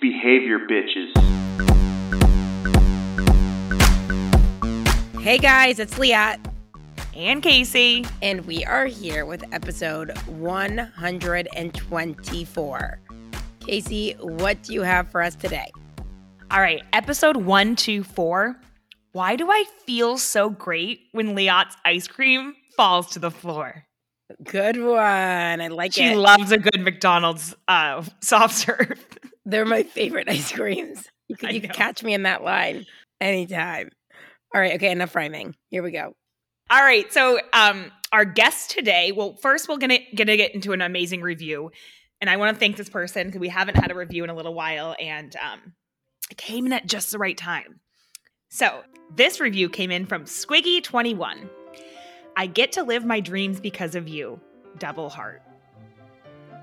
behave your bitches. Hey guys, it's Liat. And Casey. And we are here with episode 124. Casey, what do you have for us today? All right, episode 124. Why do I feel so great when Liat's ice cream falls to the floor? Good one. I like it. She loves a good McDonald's soft serve. They're my favorite ice creams. You can catch me in that line anytime. All right. Okay. Enough rhyming. Here we go. All right. So our guest today, well, first we're gonna get into an amazing review. And I want to thank this person because we haven't had a review in a little while. And it came in at just the right time. So this review came in from Squiggy21. I get to live my dreams because of you. Double heart.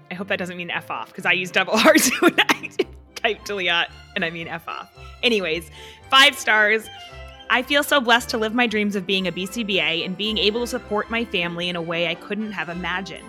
I hope that doesn't mean F off, because I use double hearts when I type Deliot, and I mean F off. Anyways, 5 stars. I feel so blessed to live my dreams of being a BCBA and being able to support my family in a way I couldn't have imagined.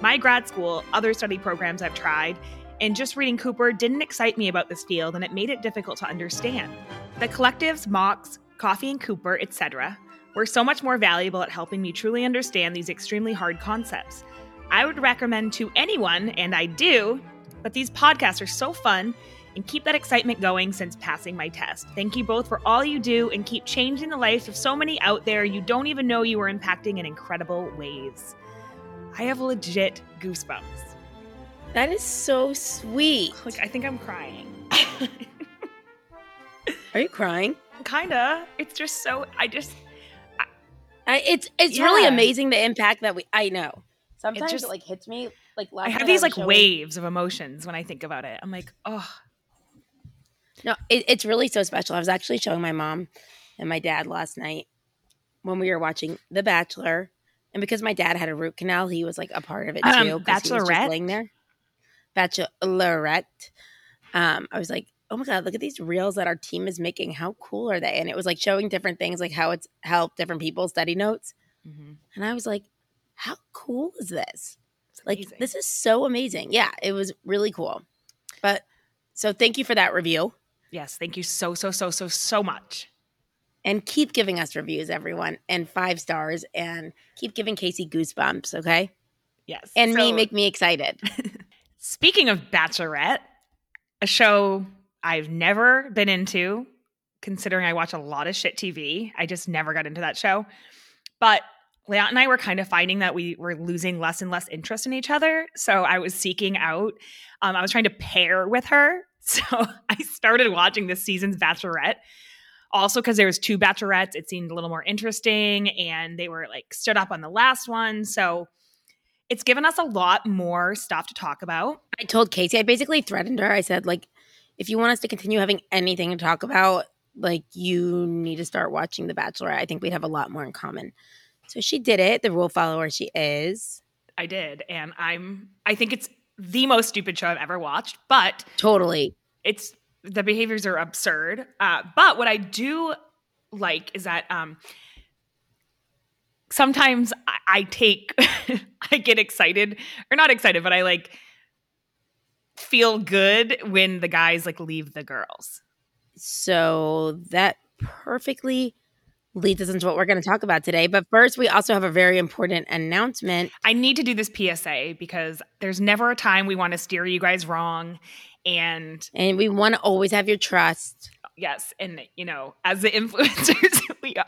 My grad school, other study programs I've tried, and just reading Cooper didn't excite me about this field, and it made it difficult to understand. The collectives, mocks, coffee and Cooper, etc., were so much more valuable at helping me truly understand these extremely hard concepts. I would recommend to anyone, and I do, but these podcasts are so fun and keep that excitement going since passing my test. Thank you both for all you do and keep changing the lives of so many out there you don't even know you are impacting in incredible ways. I have legit goosebumps. That is so sweet. Like, I think I'm crying. Are you crying? Kinda. It's just so, It's really amazing the impact that I know. Sometimes it like hits me like I have these like waves of emotions when I think about it. I'm like, oh. No, it's really so special. I was actually showing my mom and my dad last night when we were watching The Bachelor, and because my dad had a root canal, he was like a part of it too. Bachelorette. I was like, oh my God, look at these reels that our team is making. How cool are they? And it was like showing different things, like how it's helped different people, study notes. Mm-hmm. And I was like, how cool is this? It's like, amazing. This is so amazing. Yeah, it was really cool. But so thank you for that review. Yes, thank you so much. And keep giving us reviews, everyone, and 5 stars, and keep giving Casey goosebumps, okay? Yes. And make me excited. Speaking of Bachelorette, a show I've never been into, considering I watch a lot of shit TV. I just never got into that show. But Liat and I were kind of finding that we were losing less and less interest in each other. So I was seeking out. I was trying to pair with her. So I started watching this season's Bachelorette. Also because there was 2 Bachelorettes, it seemed a little more interesting. And they were like stood up on the last one. So it's given us a lot more stuff to talk about. I told Casey, I basically threatened her. I said, like, if you want us to continue having anything to talk about, like, you need to start watching The Bachelor. I think we'd have a lot more in common. So she did it. The rule follower she is. I did. And I think it's the most stupid show I've ever watched. But totally. The behaviors are absurd. But what I do like is that sometimes I get excited. Or not excited, but I like – feel good when the guys like leave the girls. So that perfectly leads us into what we're going to talk about today. But first, we also have a very important announcement. I need to do this PSA because there's never a time we want to steer you guys wrong. And we want to always have your trust. Yes. And, you know, as the influencers we are,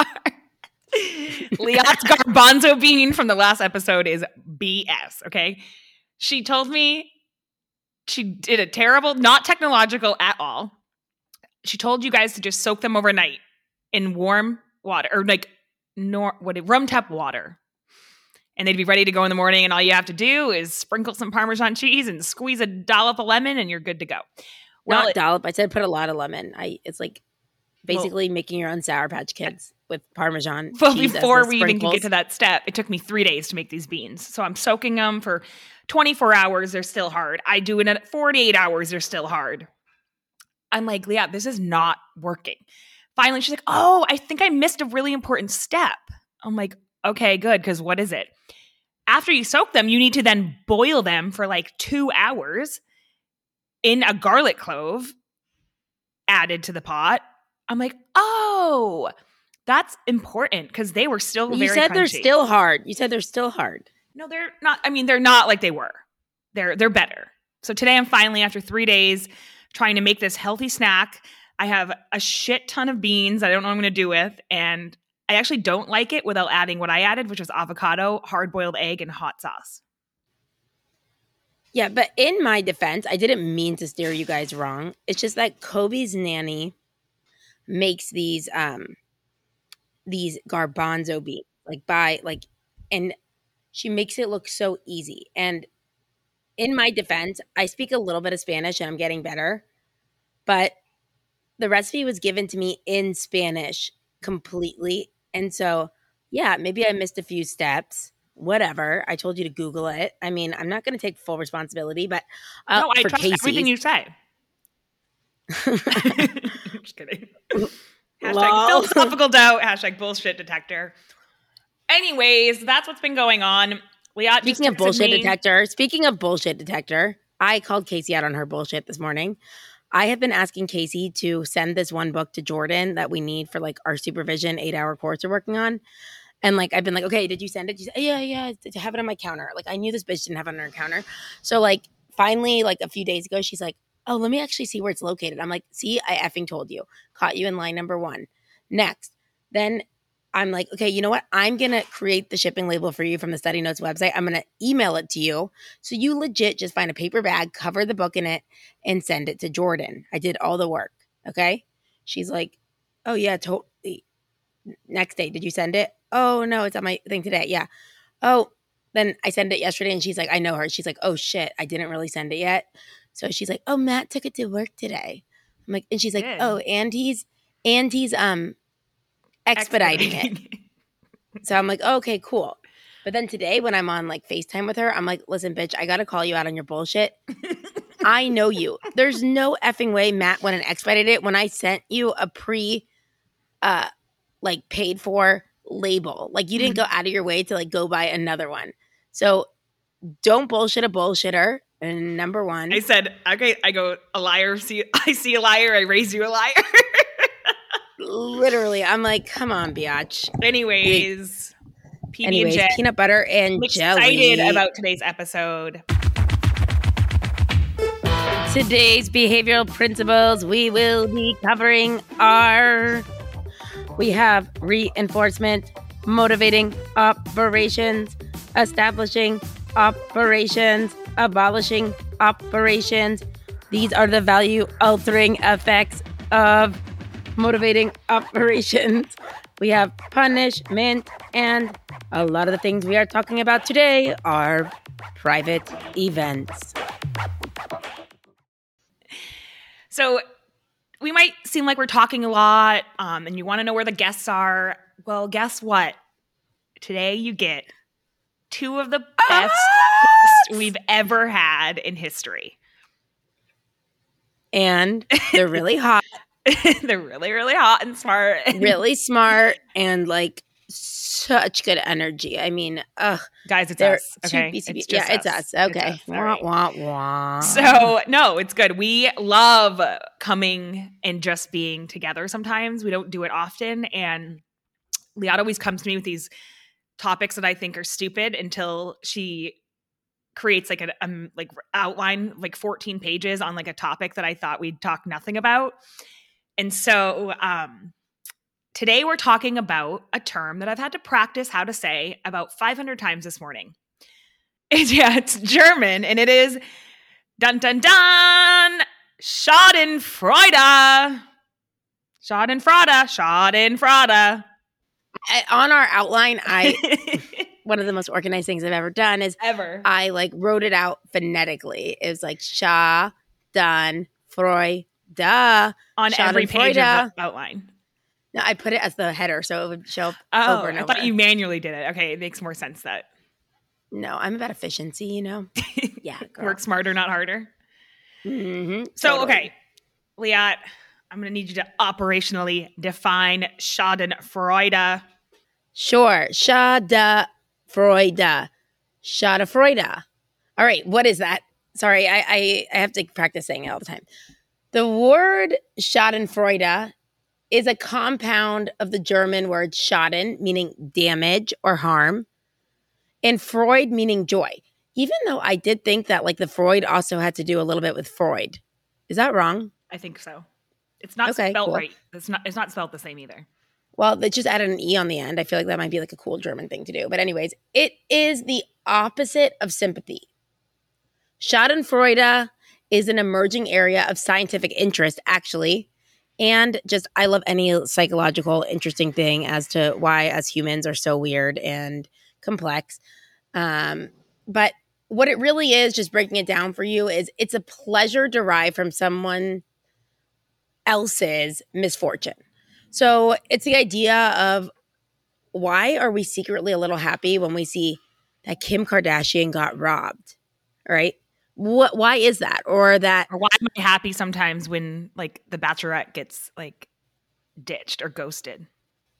Liat's garbanzo bean from the last episode is BS, okay? She told me she did a terrible, not technological at all. She told you guys to just soak them overnight in warm water or like room tap water. And they'd be ready to go in the morning. And all you have to do is sprinkle some Parmesan cheese and squeeze a dollop of lemon and you're good to go. Well, not dollop. I said put a lot of lemon. It's like basically making your own Sour Patch Kids with Parmesan. Well, before we even could get to that step, it took me 3 days to make these beans. So I'm soaking them for 24 hours, they're still hard. I do it at 48 hours, they're still hard. I'm like, Leah, this is not working. Finally, she's like, oh, I think I missed a really important step. I'm like, okay, good, because what is it? After you soak them, you need to then boil them for like 2 hours in a garlic clove added to the pot. I'm like, oh, that's important because they were still very crunchy. You said they're still hard. No, they're not. I mean, they're not like they were. They're better. So today I'm finally, after 3 days, trying to make this healthy snack. I have a shit ton of beans I don't know what I'm going to do with. And I actually don't like it without adding what I added, which was avocado, hard-boiled egg, and hot sauce. Yeah, but in my defense, I didn't mean to steer you guys wrong. It's just that Kobe's nanny makes these garbanzo beans, and she makes it look so easy. And in my defense, I speak a little bit of Spanish and I'm getting better, but the recipe was given to me in Spanish completely. And so, yeah, maybe I missed a few steps. Whatever. I told you to Google it. I mean, I'm not going to take full responsibility, but no, I trust everything you say. Just kidding. Hashtag philosophical doubt. Hashtag bullshit detector. Anyways, that's what's been going on. Liat, speaking of bullshit detector, I called Casey out on her bullshit this morning. I have been asking Casey to send this one book to Jordan that we need for our supervision 8-hour course we're working on. And I've been okay, did you send it? She's, yeah, I have it on my counter. I knew this bitch didn't have it on her counter. So finally, a few days ago, she's like, oh, let me actually see where it's located. I'm like, see, I effing told you. Caught you in lie number one. Next. Then I'm like, okay, you know what? I'm going to create the shipping label for you from the Study Notes website. I'm going to email it to you. So you legit just find a paper bag, cover the book in it, and send it to Jordan. I did all the work. Okay. She's like, oh, yeah, totally. Next day, did you send it? Oh, no, it's on my thing today. Yeah. Oh, then I sent it yesterday, and she's like, I know her. She's like, oh, shit, I didn't really send it yet. So she's like, oh, Matt took it to work today. I'm like, and she's like, oh, and he's expediting it. So I'm like, oh, okay, cool. But then today when I'm on FaceTime with her, I'm like, listen, bitch, I got to call you out on your bullshit. I know you. There's no effing way Matt went and expedited it when I sent you a paid for label. You didn't go out of your way to go buy another one. So don't bullshit a bullshitter. And number one, I said, okay, I go, a liar. I see a liar. I raise you a liar. Literally. I'm like, come on, biatch. Anyways, PB&J, peanut butter and jelly. I'm excited about today's episode. Today's behavioral principles we will be covering are, we have reinforcement, motivating operations, establishing operations, abolishing operations. These are the value-altering effects of motivating operations. We have punishment, and a lot of the things we are talking about today are private events. So we might seem like we're talking a lot, and you want to know where the guests are. Well, guess what? Today you get two of the best guests we've ever had in history. And they're really hot. They're really, really hot and smart. Really smart and such good energy. I mean, guys, it's us. Okay. It's just it's us. Okay. It's us. Wah, wah, wah. So, no, it's good. We love coming and just being together sometimes. We don't do it often. And Liat always comes to me with these topics that I think are stupid until she creates an outline, 14 pages on a topic that I thought we'd talk nothing about. And so today we're talking about a term that I've had to practice how to say about 500 times this morning. It's German, and it is dun dun dun Schadenfreude. Schadenfreude. On our outline, one of the most organized things I've ever done is I wrote it out phonetically. It was Schadenfreude. Duh. On every page of the outline. No, I put it as the header so it would show up over and over. I thought you manually did it. Okay, it makes more sense that. No, I'm about efficiency, Yeah. Work smarter, not harder. Mm-hmm, so, totally. Okay, Liat, I'm going to need you to operationally define Schadenfreude. Sure. Schadenfreude. All right, what is that? Sorry, I have to practice saying it all the time. The word Schadenfreude is a compound of the German word Schaden, meaning damage or harm, and Freud, meaning joy. Even though I did think that like the Freud also had to do a little bit with Freud. Is that wrong? I think so. It's not spelled right. It's not spelled the same either. Well, they just added an E on the end. I feel like that might be like a cool German thing to do. But anyways, it is the opposite of sympathy. Schadenfreude is an emerging area of scientific interest, actually. And just I love any psychological interesting thing as to why us humans are so weird and complex. But what it really is, just breaking it down for you, is it's a pleasure derived from someone else's misfortune. So it's the idea of why are we secretly a little happy when we see that Kim Kardashian got robbed, right? Why is that? Or why am I happy sometimes when like the Bachelorette gets like ditched or ghosted?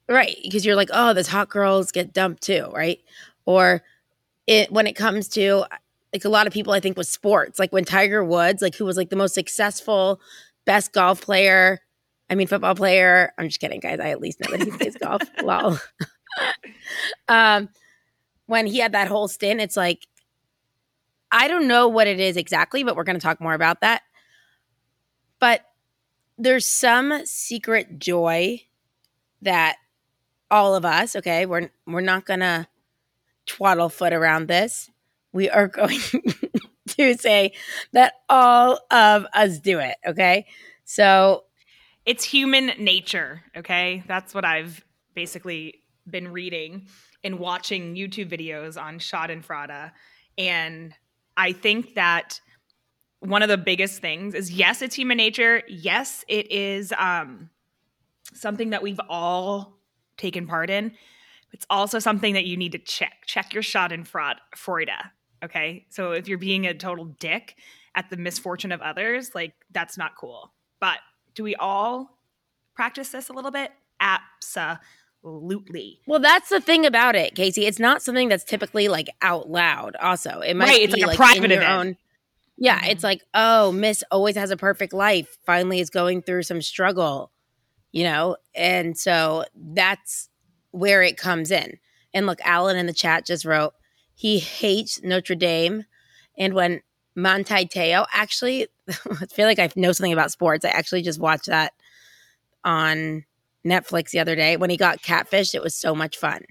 Right, because you're like, oh, those hot girls get dumped too, right? Or when it comes to like a lot of people I think with sports, like when Tiger Woods, like who was like the most successful, best football player. I'm just kidding, guys. I at least know that he plays golf. Lol. When he had that whole stint, it's like, I don't know what it is exactly, but we're going to talk more about that. But there's some secret joy that all of us, okay, we're not going to twaddle foot around this. We are going to say that all of us do it, okay? So it's human nature, okay? That's what I've basically been reading and watching YouTube videos on Schadenfreude. And I think that one of the biggest things is, yes, it's human nature. Yes, it is something that we've all taken part in. It's also something that you need to check your Schadenfreude, okay? So if you're being a total dick at the misfortune of others, like that's not cool. But do we all practice this a little bit? Absolutely. Well, that's the thing about it, Casey. It's not something that's typically like out loud also. It might be, it's like a private event. Yeah, mm-hmm. It's like, oh, Miss always has a perfect life. Finally is going through some struggle, you know? And so that's where it comes in. And look, Alan in the chat just wrote, he hates Notre Dame. And when Manti Te'o, actually, I feel like I know something about sports. I actually just watched that on Netflix the other day. When he got catfished, it was so much fun.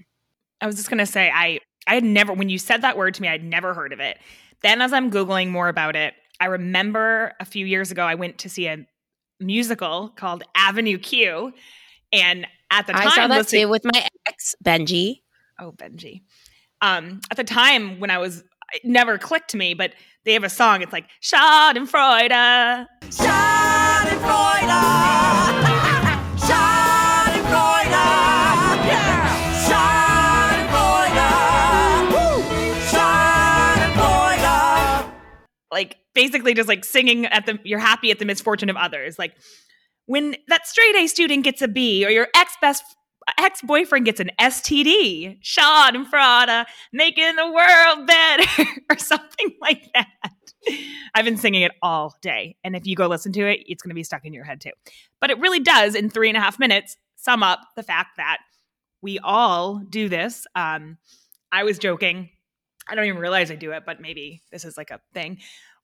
I was just going to say, I had never, when you said that word to me, I'd never heard of it. Then as I'm Googling more about it, I remember a few years ago, I went to see a musical called Avenue Q. And at the time, I saw that too with my ex, Benji. Oh, Benji. At the time when I was, it never clicked to me, but they have a song. It's like, Schadenfreude. Schadenfreude. Schadenfreude. Yeah. Schadenfreude. Woo. Schadenfreude. Like basically just like singing at you're happy at the misfortune of others. Like when that straight A student gets a B or your ex-boyfriend gets an STD, Schadenfreude, making the world better, or something like that. I've been singing it all day. And if you go listen to it, it's going to be stuck in your head too. But it really does, in 3.5 minutes, sum up the fact that we all do this. I was joking. I don't even realize I do it, but maybe this is like a thing.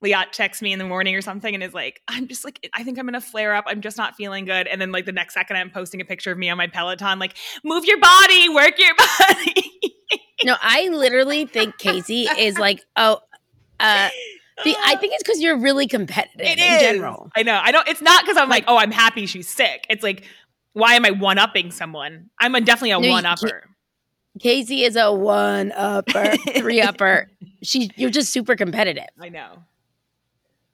Liat texts me in the morning or something and is like, I'm just like, I think I'm going to flare up. I'm just not feeling good. And then like the next second I'm posting a picture of me on my Peloton, like move your body, work your body. No, I literally think Casey is like, I think it's because you're really competitive in general. I know. It's not because I'm like, oh, I'm happy she's sick. It's like, why am I one-upping someone? I'm definitely a one-upper. Casey is a one-upper, three-upper. You're just super competitive. I know.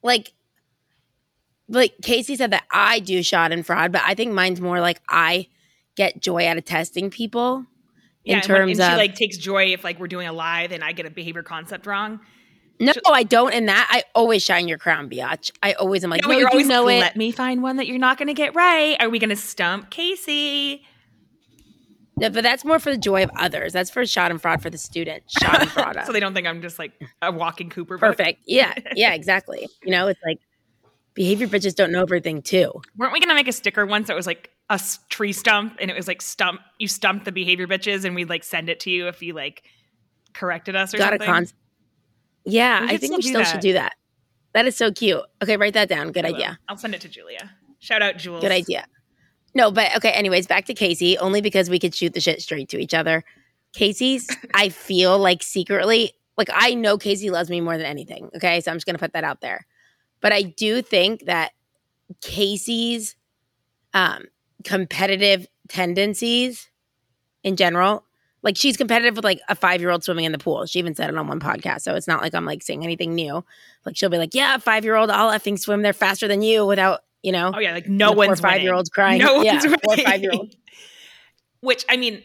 Like Casey said that I do Schadenfreude, but I think mine's more like I get joy out of testing people in terms of. She like takes joy if like we're doing a live and I get a behavior concept wrong. No, I don't in that. I always shine your crown, biatch. I always am like, no, you know it. Let me find one that you're not going to get right. Are we going to stump Casey? No, but that's more for the joy of others. That's for schadenfreude for the student. Schadenfreude. So they don't think I'm just like a walking Cooper book. Perfect. Yeah. Yeah, exactly. You know, it's like behavior bitches don't know everything too. Weren't we going to make a sticker once that was like a tree stump and it was like stump, you stumped the behavior bitches and we'd like send it to you if you like corrected us or got something? Yeah, I think we still should do that. That is so cute. Okay, write that down. Good idea. I'll send it to Julia. Shout out, Jules. Good idea. No, but okay, anyways, back to Casey, only because we could shoot the shit straight to each other. Casey's, I feel like secretly, like I know Casey loves me more than anything, okay? So I'm just going to put that out there. But I do think that Casey's competitive tendencies in general, like she's competitive with like a 5-year-old swimming in the pool. She even said it on one podcast. So it's not like I'm like saying anything new. Like she'll be like, yeah, 5-year-old, I'll effing swim there faster than you without – you know? Oh, yeah. Like, no one's winning. 4 5-year-olds crying. No one's winning. 4 5-year-old. Which, I mean,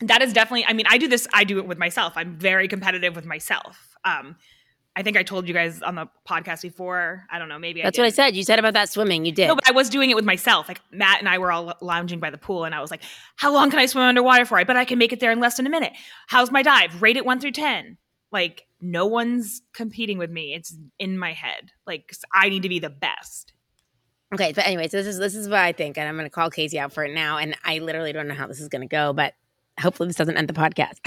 that is definitely, I mean, I do this, I do it with myself. I'm very competitive with myself. I think I told you guys on the podcast before. I don't know. Maybe that's what I said. You said about that swimming. You did. No, but I was doing it with myself. Like, Matt and I were all lounging by the pool, and I was like, how long can I swim underwater for? I bet I can make it there in less than a minute. How's my dive? Rate it 1 through 10. Like, no one's competing with me. It's in my head. Like, I need to be the best. Okay, but anyway, so this is what I think, and I'm going to call Casey out for it now, and I literally don't know how this is going to go, but hopefully this doesn't end the podcast.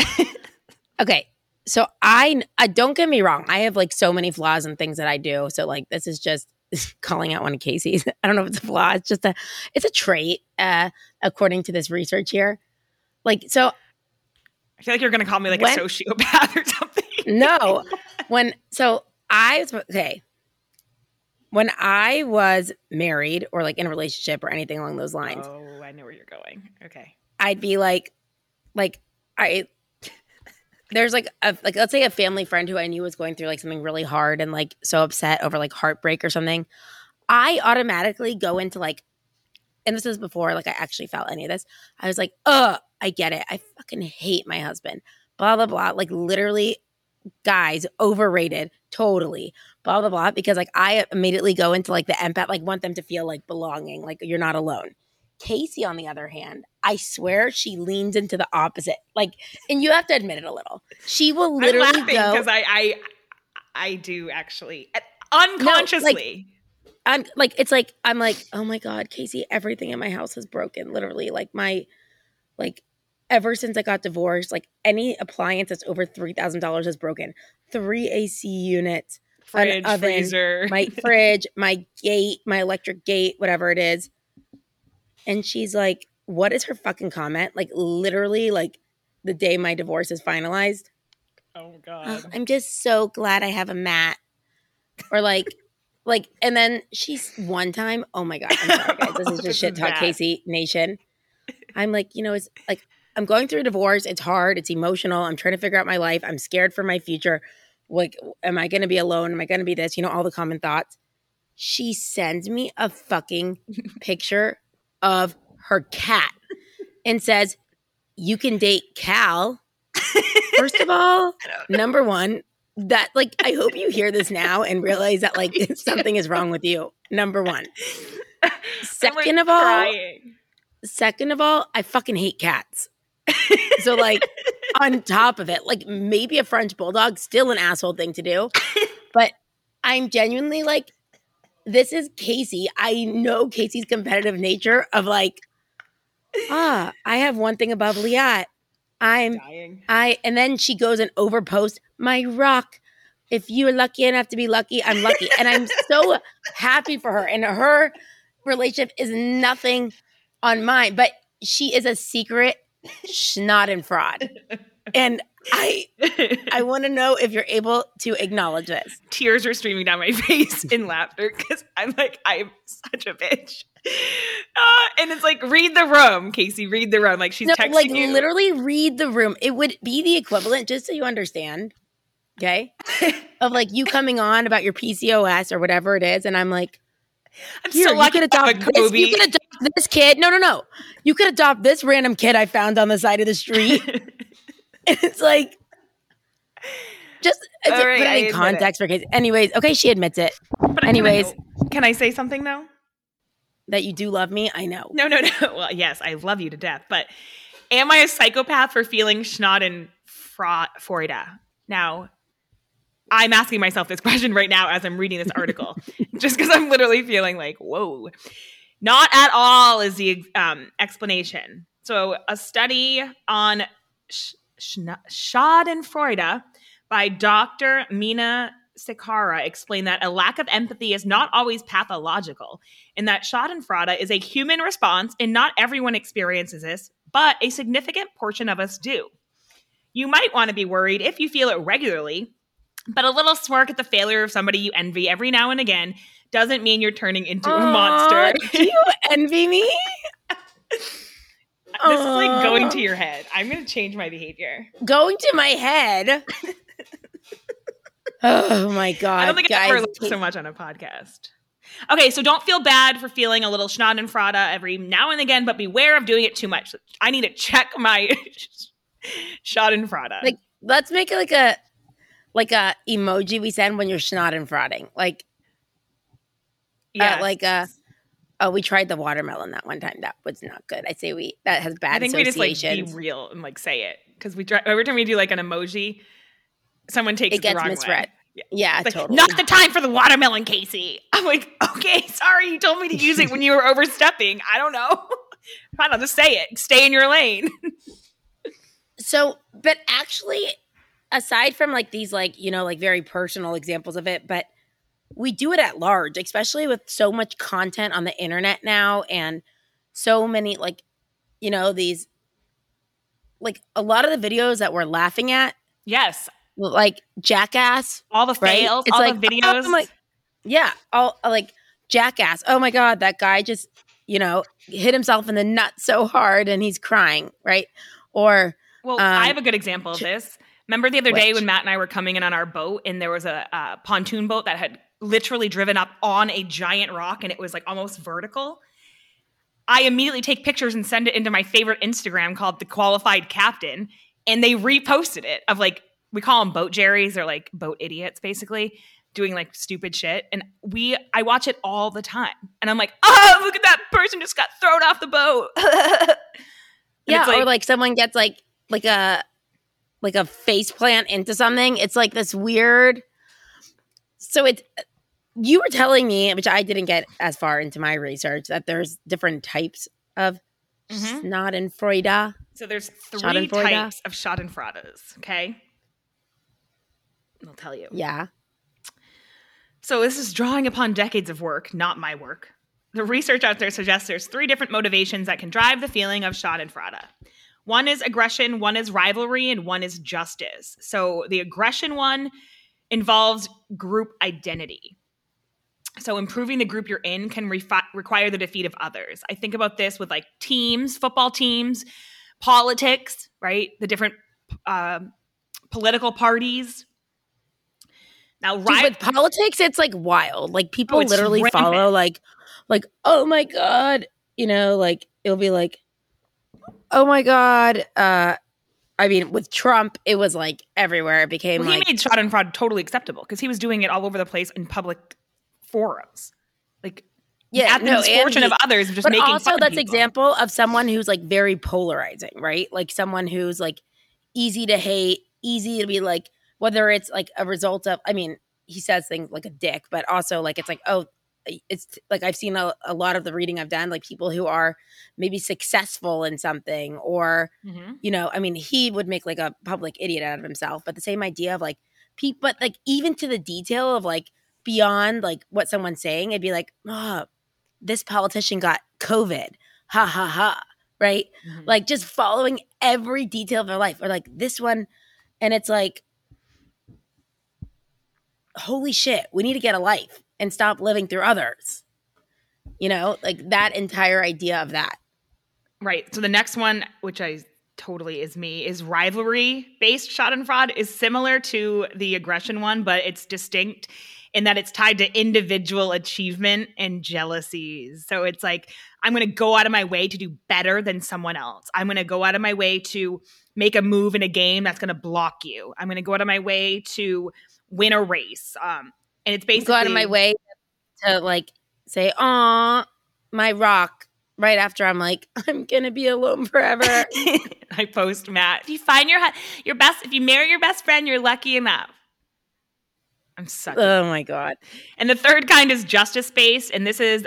Okay, so I don't get me wrong. I have, like, so many flaws and things that I do, so, like, this is just calling out one of Casey's. I don't know if it's a flaw. It's just it's a trait, according to this research here. Like, so – I feel like you're going to call me, like, a sociopath or something. No. When I was married or like in a relationship or anything along those lines. Oh, I know where you're going. Okay. I'd be like I there's like a like let's say a family friend who I knew was going through like something really hard and like so upset over like heartbreak or something. I automatically go into like, and this was before like I actually felt any of this. I was like, "Oh, I get it. I fucking hate my husband." Blah blah blah. Like literally guys overrated totally blah blah blah because like I immediately go into like the empath like want them to feel like belonging like you're not alone. Casey on the other hand, I swear she leans into the opposite like, and you have to admit it a little. She will literally I'm laughing go because I do actually unconsciously I'm like oh my god Casey, everything in my house is broken literally like my like. Ever since I got divorced, like any appliance that's over $3,000 is broken. 3 AC units, fridge, an oven, freezer, my fridge, my gate, my electric gate, whatever it is. And she's like, what is her fucking comment? Like literally like the day my divorce is finalized. Oh God. I'm just so glad I have a mat. Or like, like, and then she's one time, oh my God, I'm sorry guys, this is just shit talk Casey Nation. I'm like, you know, it's like, I'm going through a divorce. It's hard. It's emotional. I'm trying to figure out my life. I'm scared for my future. Like, am I going to be alone? Am I going to be this? You know, all the common thoughts. She sends me a fucking picture of her cat and says, you can date Cal. First of all, number one, that like, I hope you hear this now and realize that like something is wrong with you. Number one. Second of all, I fucking hate cats. So like on top of it, like maybe a French bulldog, still an asshole thing to do. But I'm genuinely like, this is Casey. I know Casey's competitive nature of like, I have one thing above Liat. I'm dying. And then she goes and overposts my rock. If you're lucky enough to be lucky, I'm lucky. And I'm so happy for her. And her relationship is nothing on mine, but she is a secret Schadenfreude. And I want to know if you're able to acknowledge this. Tears are streaming down my face in laughter because I'm like, I'm such a bitch. And it's like, read the room, Casey, read the room. Like she's texting you. Like literally read the room. It would be the equivalent, just so you understand, okay, of like you coming on about your PCOS or whatever it is. And I'm like, I'm so lucky to adopt this. You can adopt this kid. No. You could adopt this random kid I found on the side of the street. And it's like, just right, put it in context for kids. Anyways, okay, she admits it. But anyways, can I say something though? That you do love me? I know. No. Well, yes, I love you to death. But am I a psychopath for feeling Schadenfreude? Now, I'm asking myself this question right now as I'm reading this article, just because I'm literally feeling like, whoa. Not at all is the explanation. So a study on Schadenfreude by Dr. Mina Sikara explained that a lack of empathy is not always pathological, and that Schadenfreude is a human response, and not everyone experiences this, but a significant portion of us do. You might want to be worried if you feel it regularly, but a little smirk at the failure of somebody you envy every now and again doesn't mean you're turning into a monster. Do you envy me? This is like going to your head. I'm going to change my behavior. Going to my head? Oh, my God. I don't think I've ever looked so much on a podcast. Okay, so don't feel bad for feeling a little Schadenfreude every now and again, but beware of doing it too much. I need to check my Schadenfreude. Like, let's make it like a emoji we send when you're Schadenfrauding. Like, yes. Oh, we tried the watermelon that one time. That was not good. I say that has bad associations. I think we just be real and say it. Because every time we do an emoji, someone takes it the wrong way. It gets misread. Yeah, totally. Not the time for the watermelon, Casey. I'm like, okay, sorry. You told me to use it when you were overstepping. I don't know. Fine, I'll just say it. Stay in your lane. So, but actually, aside from these very personal examples of it, but we do it at large, especially with so much content on the internet now and so many these a lot of the videos that we're laughing at. Yes. Jackass. All the fails, right? All the videos. All Jackass. Oh my God, that guy just, hit himself in the nut so hard and he's crying, right? Or I have a good example of this. Remember the other day when Matt and I were coming in on our boat and there was a pontoon boat that had literally driven up on a giant rock and it was almost vertical? I immediately take pictures and send it into my favorite Instagram called The Qualified Captain, and they reposted it of we call them boat jerrys or boat idiots basically doing stupid shit, and I watch it all the time and I'm like, oh, look at that person just got thrown off the boat. Or someone gets a face plant into something. It's this weird. So you were telling me, which I didn't get as far into my research, that there's different types of Schadenfreude. So there's three types of Schadenfreudes. Okay. I'll tell you. Yeah. So this is drawing upon decades of work, not my work. The research out there suggests there's three different motivations that can drive the feeling of Schadenfreude. One is aggression, one is rivalry, and one is justice. So the aggression one involves group identity. So improving the group you're in can require the defeat of others. I think about this with teams, football teams, politics, right? The different political parties. Now, with politics, it's wild. People literally rampant. Follow oh my God, it'll be oh my God. I mean, with Trump, it was everywhere. It became he made Schadenfreude totally acceptable because he was doing it all over the place in public forums. At the misfortune of others, just making fun of people. But also that's example of someone who's very polarizing, right? Someone who's easy to hate, easy to be whether it's a result of, I mean, he says things like a dick, but also it's oh, it's I've seen a lot of the reading I've done, people who are maybe successful in something or, I mean, he would make a public idiot out of himself, but the same idea of people, but even to the detail of beyond what someone's saying, it'd be oh, this politician got COVID. Ha ha ha. Right. Mm-hmm. Just following every detail of their life or this one. And it's holy shit, we need to get a life and stop living through others. That entire idea of that. Right. So the next one, which I totally is me, is rivalry-based Schadenfreude is similar to the aggression one, but it's distinct in that it's tied to individual achievement and jealousies. So it's I'm going to go out of my way to do better than someone else. I'm going to go out of my way to make a move in a game that's going to block you. I'm going to go out of my way to win a race. And it's basically go out of my way to say, "Aw, my rock right after I'm like, I'm going to be alone forever. I post Matt. If you find your best, if you marry your best friend, you're lucky enough. I'm sucking. Oh my God. And the third kind is justice-based. And this is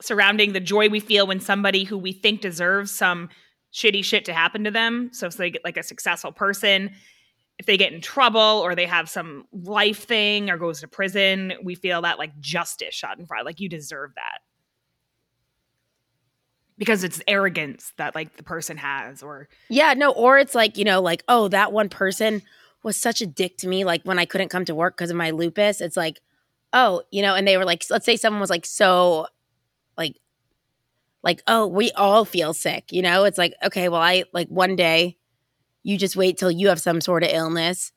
surrounding the joy we feel when somebody who we think deserves some shitty shit to happen to them. So if they get like a successful person, if they get in trouble or they have some life thing or goes to prison, we feel that like justice, schadenfreude, like you deserve that. Because it's arrogance that like the person has or. Yeah, no, or it's like, you know, like, oh, that one person was such a dick to me. Like when I couldn't come to work because of my lupus, it's like, oh, you know, and they were like, let's say someone was like, so like, oh, we all feel sick, you know? It's like, okay, well, I like one day. You just wait till you have some sort of illness,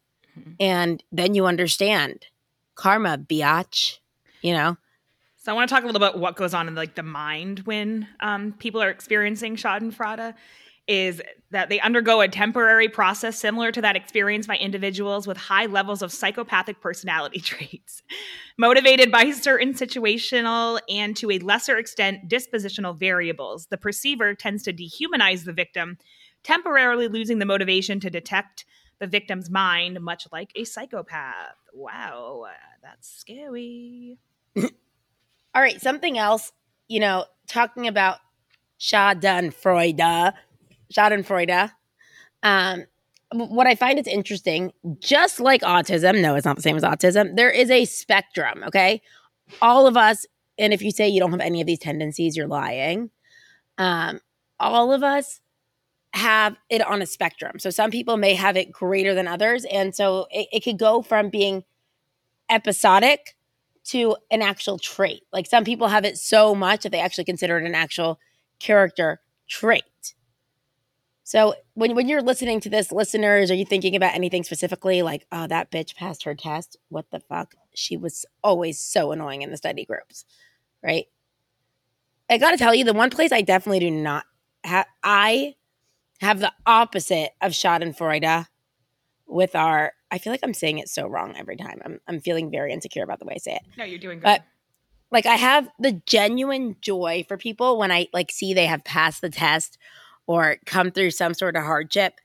and then you understand. Karma, biatch, you know? So I want to talk a little about what goes on in like the mind when people are experiencing schadenfreude is that they undergo a temporary process similar to that experienced by individuals with high levels of psychopathic personality traits, motivated by certain situational and to a lesser extent dispositional variables. The perceiver tends to dehumanize the victim, temporarily losing the motivation to detect the victim's mind, much like a psychopath. Wow, that's scary. All right, something else, you know, talking about Schadenfreude. What I find is interesting, just like autism, no, it's not the same as autism, there is a spectrum, okay? All of us, and if you say you don't have any of these tendencies, you're lying. All of us have it on a spectrum. So some people may have it greater than others. And so it could go from being episodic to an actual trait. Like some people have it so much that they actually consider it an actual character trait. So when you're listening to this, listeners, are you thinking about anything specifically like, oh, that bitch passed her test? What the fuck? She was always so annoying in the study groups, right? I got to tell you, the one place I definitely do not have, I have the opposite of schadenfreude with our – I feel like I'm saying it so wrong every time. I'm feeling very insecure about the way I say it. No, you're doing good. But, like, I have the genuine joy for people when I, like, see they have passed the test or come through some sort of hardship.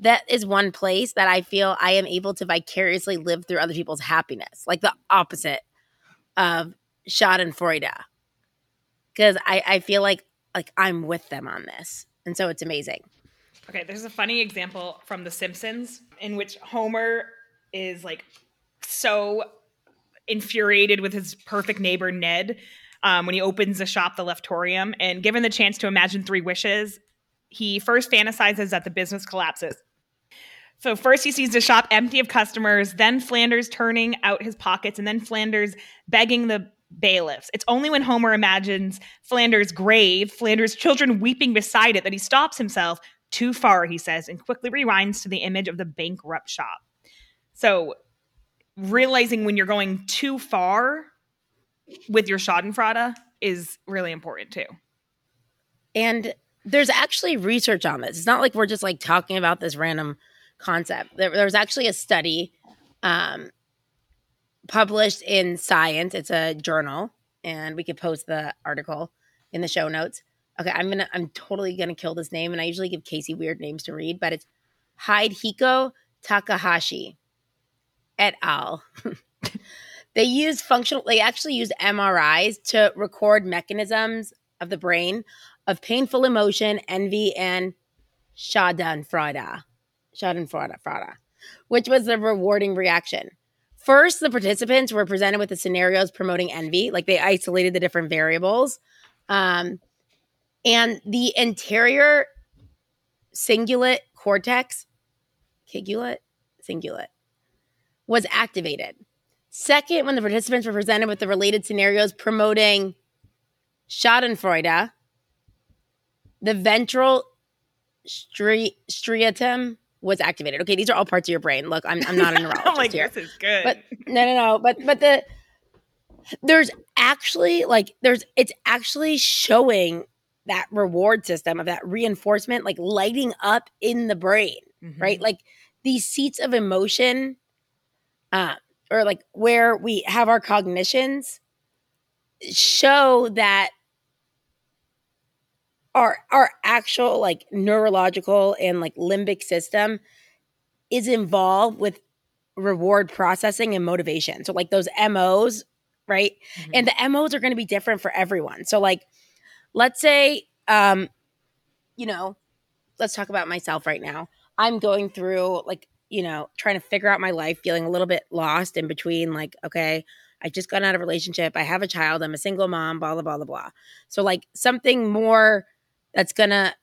That is one place that I feel I am able to vicariously live through other people's happiness, like the opposite of schadenfreude, because I feel like I'm with them on this, and so it's amazing. Okay, there's a funny example from The Simpsons in which Homer is like so infuriated with his perfect neighbor, Ned, when he opens the shop, the Leftorium. And given the chance to imagine three wishes, he first fantasizes that the business collapses. So first he sees the shop empty of customers, then Flanders turning out his pockets, and then Flanders begging the bailiffs. It's only when Homer imagines Flanders' grave, Flanders' children weeping beside it, that he stops himself. Too far, he says, and quickly rewinds to the image of the bankrupt shop. So realizing when you're going too far with your schadenfreude is really important too. And there's actually research on this. It's not like we're just like talking about this random concept. There's actually a study published in Science. It's a journal, and we could post the article in the show notes. Okay, I'm totally gonna kill this name, and I usually give Casey weird names to read, but it's Hidehiko Takahashi et al. They actually used MRIs to record mechanisms of the brain of painful emotion, envy, and Schadenfreude, which was the rewarding reaction. First, the participants were presented with the scenarios promoting envy, like they isolated the different variables. And the anterior cingulate cortex, was activated. Second, when the participants were presented with the related scenarios promoting schadenfreude, the ventral striatum was activated. Okay, these are all parts of your brain. Look, I'm not a neurologist. Like, here. This is good. But no. But it's actually showing that reward system of that reinforcement, like lighting up in the brain, right? Like these seats of emotion or like where we have our cognitions show that our actual like neurological and like limbic system is involved with reward processing and motivation. So like those MOs, right? Mm-hmm. And the MOs are going to be different for everyone. So like, let's say, you know, let's talk about myself right now. I'm going through like, you know, trying to figure out my life, feeling a little bit lost in between like, okay, I just got out of a relationship. I have a child. I'm a single mom, blah, blah, blah, blah, blah. So like something more that's going to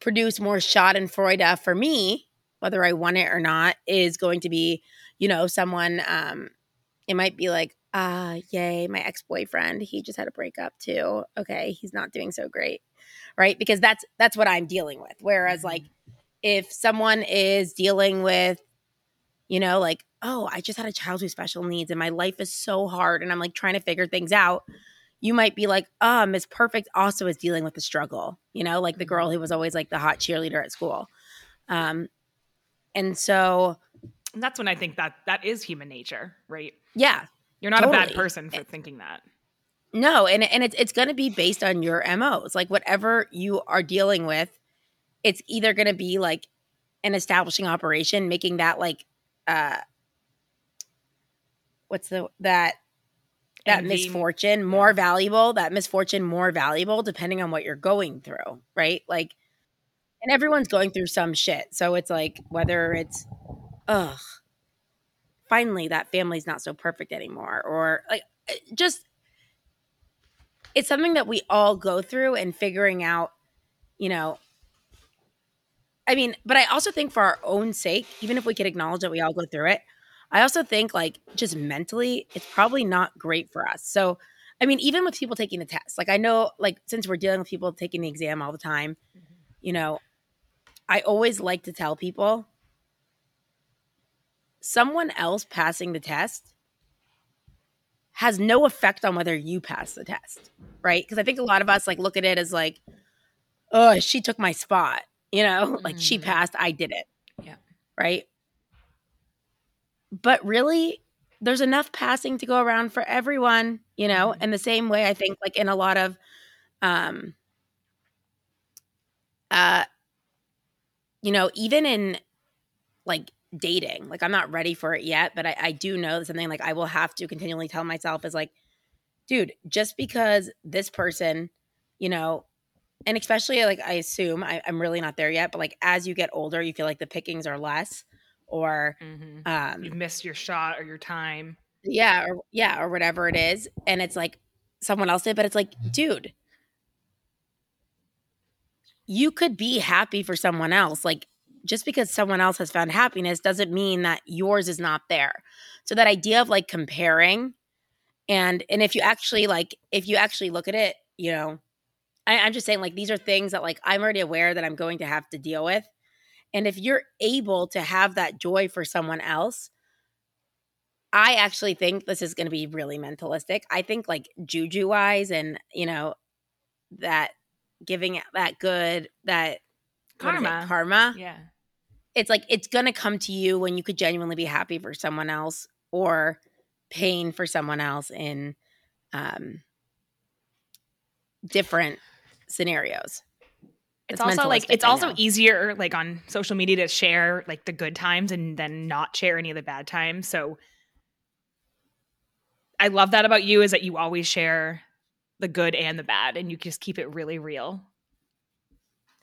produce more Schadenfreude for me, whether I want it or not, is going to be, you know, someone, it might be like, yay, my ex-boyfriend, he just had a breakup too. Okay, he's not doing so great, right? Because that's what I'm dealing with. Whereas like if someone is dealing with, you know, like, oh, I just had a child with special needs and my life is so hard and I'm like trying to figure things out, you might be like, oh, Ms. Perfect also is dealing with the struggle, you know, like the girl who was always like the hot cheerleader at school. And so – that's when I think that is human nature, right? Yeah. You're not totally a bad person for thinking that. No, and it's going to be based on your MOs. Like whatever you are dealing with, it's either going to be like an establishing operation, making that like misfortune more valuable, depending on what you're going through, right? Like, and everyone's going through some shit. So it's like whether it's, finally that family's not so perfect anymore, or like just it's something that we all go through and figuring out, you know, I mean, but I also think for our own sake, even if we could acknowledge that we all go through it, I also think like just mentally, it's probably not great for us. So, I mean, even with people taking the test, like I know, like since we're dealing with people taking the exam all the time, you know, I always like to tell people someone else passing the test has no effect on whether you pass the test, right? Because I think a lot of us like look at it as like, oh, she took my spot. You know, like she passed, I did it. Yeah. Right. But really, there's enough passing to go around for everyone, you know, and the same way I think like in a lot of, you know, even in like dating, like I'm not ready for it yet, but I do know that something like I will have to continually tell myself is like, dude, just because this person, you know, and especially like I assume I'm really not there yet, but like as you get older, you feel like the pickings are less, or you've missed your shot or your time, or whatever it is, and it's like someone else did, but it's like, dude, you could be happy for someone else. Like just because someone else has found happiness doesn't mean that yours is not there. So that idea of like comparing, and if you actually look at it, you know. I'm just saying like these are things that like I'm already aware that I'm going to have to deal with. And if you're able to have that joy for someone else, I actually think this is going to be really mentalistic. I think like juju wise and, you know, that giving that good, that karma. Yeah. It's like it's going to come to you when you could genuinely be happy for someone else or pain for someone else in different scenarios. It's also like it's also easier like on social media to share like the good times and then not share any of the bad times. So I love that about you is that you always share the good and the bad and you just keep it really real.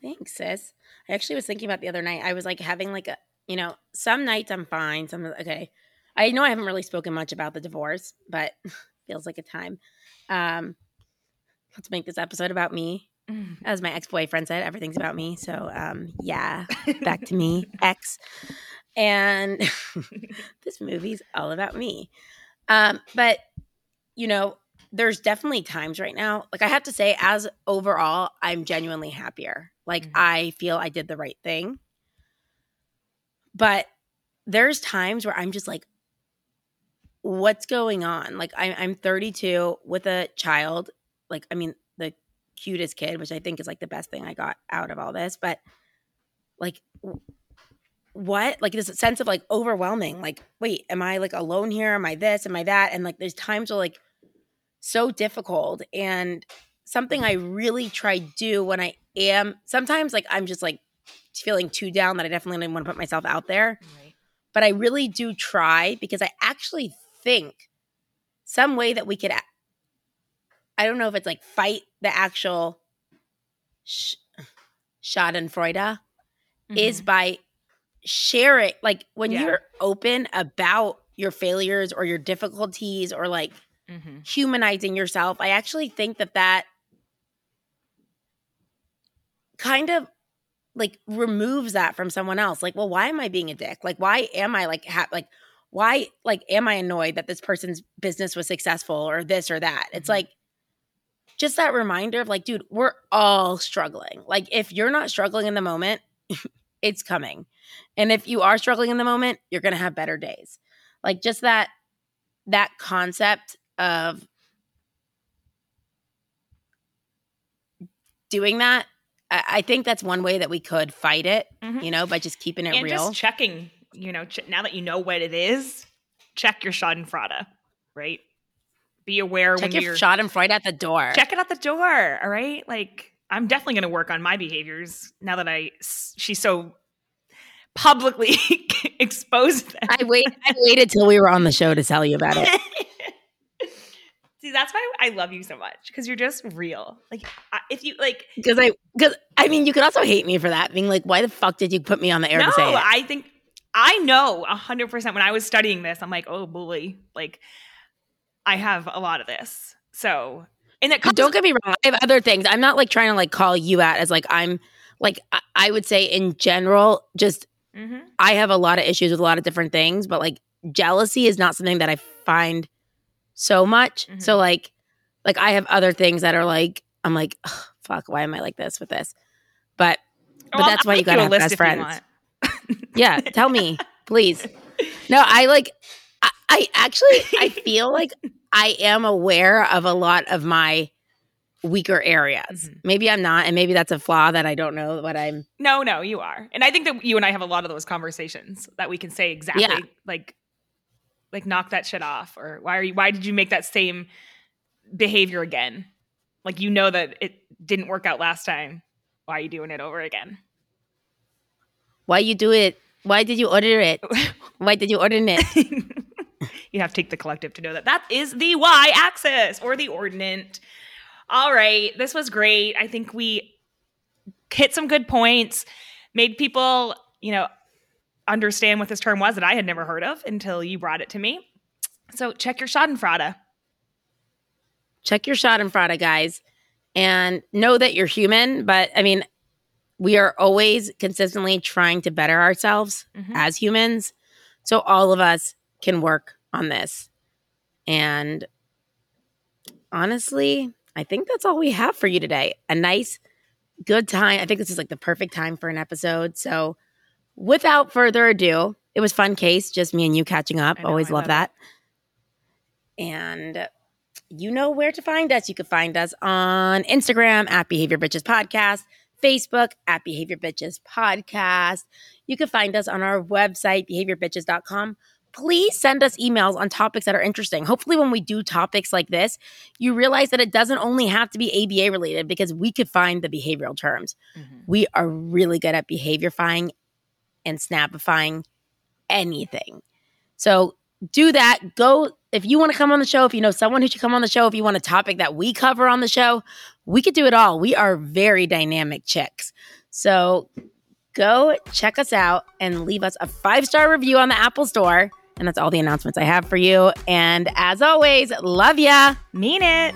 Thanks, sis. I actually was thinking about the other night. I was like having like a, you know, some nights I'm fine. Some okay. I know I haven't really spoken much about the divorce, but feels like a time. Let's make this episode about me. As my ex-boyfriend said, everything's about me. So, yeah, back to me, ex. And this movie's all about me. But, you know, there's definitely times right now. Like I have to say, as overall, I'm genuinely happier. Like I feel I did the right thing. But there's times where I'm just like, what's going on? Like I'm 32 with a child. Like, I mean, the cutest kid, which I think is like the best thing I got out of all this. But like, what? Like this sense of like overwhelming, like, wait, am I like alone here? Am I this? Am I that? And like, there's times are like so difficult. And something I really try to do when I am – sometimes, like, I'm just, like, feeling too down that I definitely don't want to put myself out there. Right. But I really do try, because I actually think some way that we could – I don't know if it's, like, fight the actual Schadenfreude is by – share it. Like, when you're open about your failures or your difficulties or, like, humanizing yourself, I actually think that that kind of, like, removes that from someone else. Like, well, why am I being a dick? Like, why am I, like, why, like, am I annoyed that this person's business was successful or this or that? It's like, just that reminder of, like, dude, we're all struggling. Like, if you're not struggling in the moment, it's coming. And if you are struggling in the moment, you're going to have better days. Like, just that concept of doing that, I think that's one way that we could fight it, you know, by just keeping it and real. Just checking, you know, now that you know what it is, check your schadenfreude, right? Be aware check when you're – check your schadenfreude at the door. Check it at the door, all right? Like, I'm definitely going to work on my behaviors now that she so publicly exposed them. I waited till we were on the show to tell you about it. See, that's why I love you so much, because you're just real. Like, if you like, because I mean, you could also hate me for that, being like, why the fuck did you put me on the air to say it? I think I know 100% when I was studying this, I'm like, oh boy, like I have a lot of this, so. And that don't get me wrong. I have other things. I'm not, like, trying to, like, call you out as, like, I'm – like, I would say in general, just I have a lot of issues with a lot of different things. But, like, jealousy is not something that I find so much. So, like I have other things that are, like – I'm like, oh, fuck, why am I like this with this? But that's why you got to have best friends. Yeah, tell me, please. No, I, like – I actually, I feel like I am aware of a lot of my weaker areas. Maybe I'm not, and maybe that's a flaw that I don't know what I'm. No, you are. And I think that you and I have a lot of those conversations that we can say exactly, like knock that shit off, or why did you make that same behavior again? Like, you know that it didn't work out last time. Why are you doing it over again? Why you do it? Why did you order it? Why did you order it? You have to take the collective to know that that is the y-axis or the ordinate. All right. This was great. I think we hit some good points, made people, you know, understand what this term was that I had never heard of until you brought it to me. So check your schadenfreude. Check your schadenfreude, guys. And know that you're human. But, I mean, we are always consistently trying to better ourselves as humans. So all of us can work on this. And honestly, I think that's all we have for you today. A nice, good time. I think this is, like, the perfect time for an episode. So without further ado, it was fun, Case, just me and you catching up. I always love that. And you know where to find us. You can find us on Instagram at Behavior Bitches Podcast, Facebook at Behavior Bitches Podcast. You can find us on our website, behaviorbitches.com. Please send us emails on topics that are interesting. Hopefully when we do topics like this, you realize that it doesn't only have to be ABA related, because we could find the behavioral terms. We are really good at behaviorifying and snapifying anything. So do that. Go if you want to come on the show, if you know someone who should come on the show, if you want a topic that we cover on the show, we could do it all. We are very dynamic chicks. So go check us out and leave us a 5-star review on the Apple Store. And that's all the announcements I have for you. And as always, love ya. Mean it.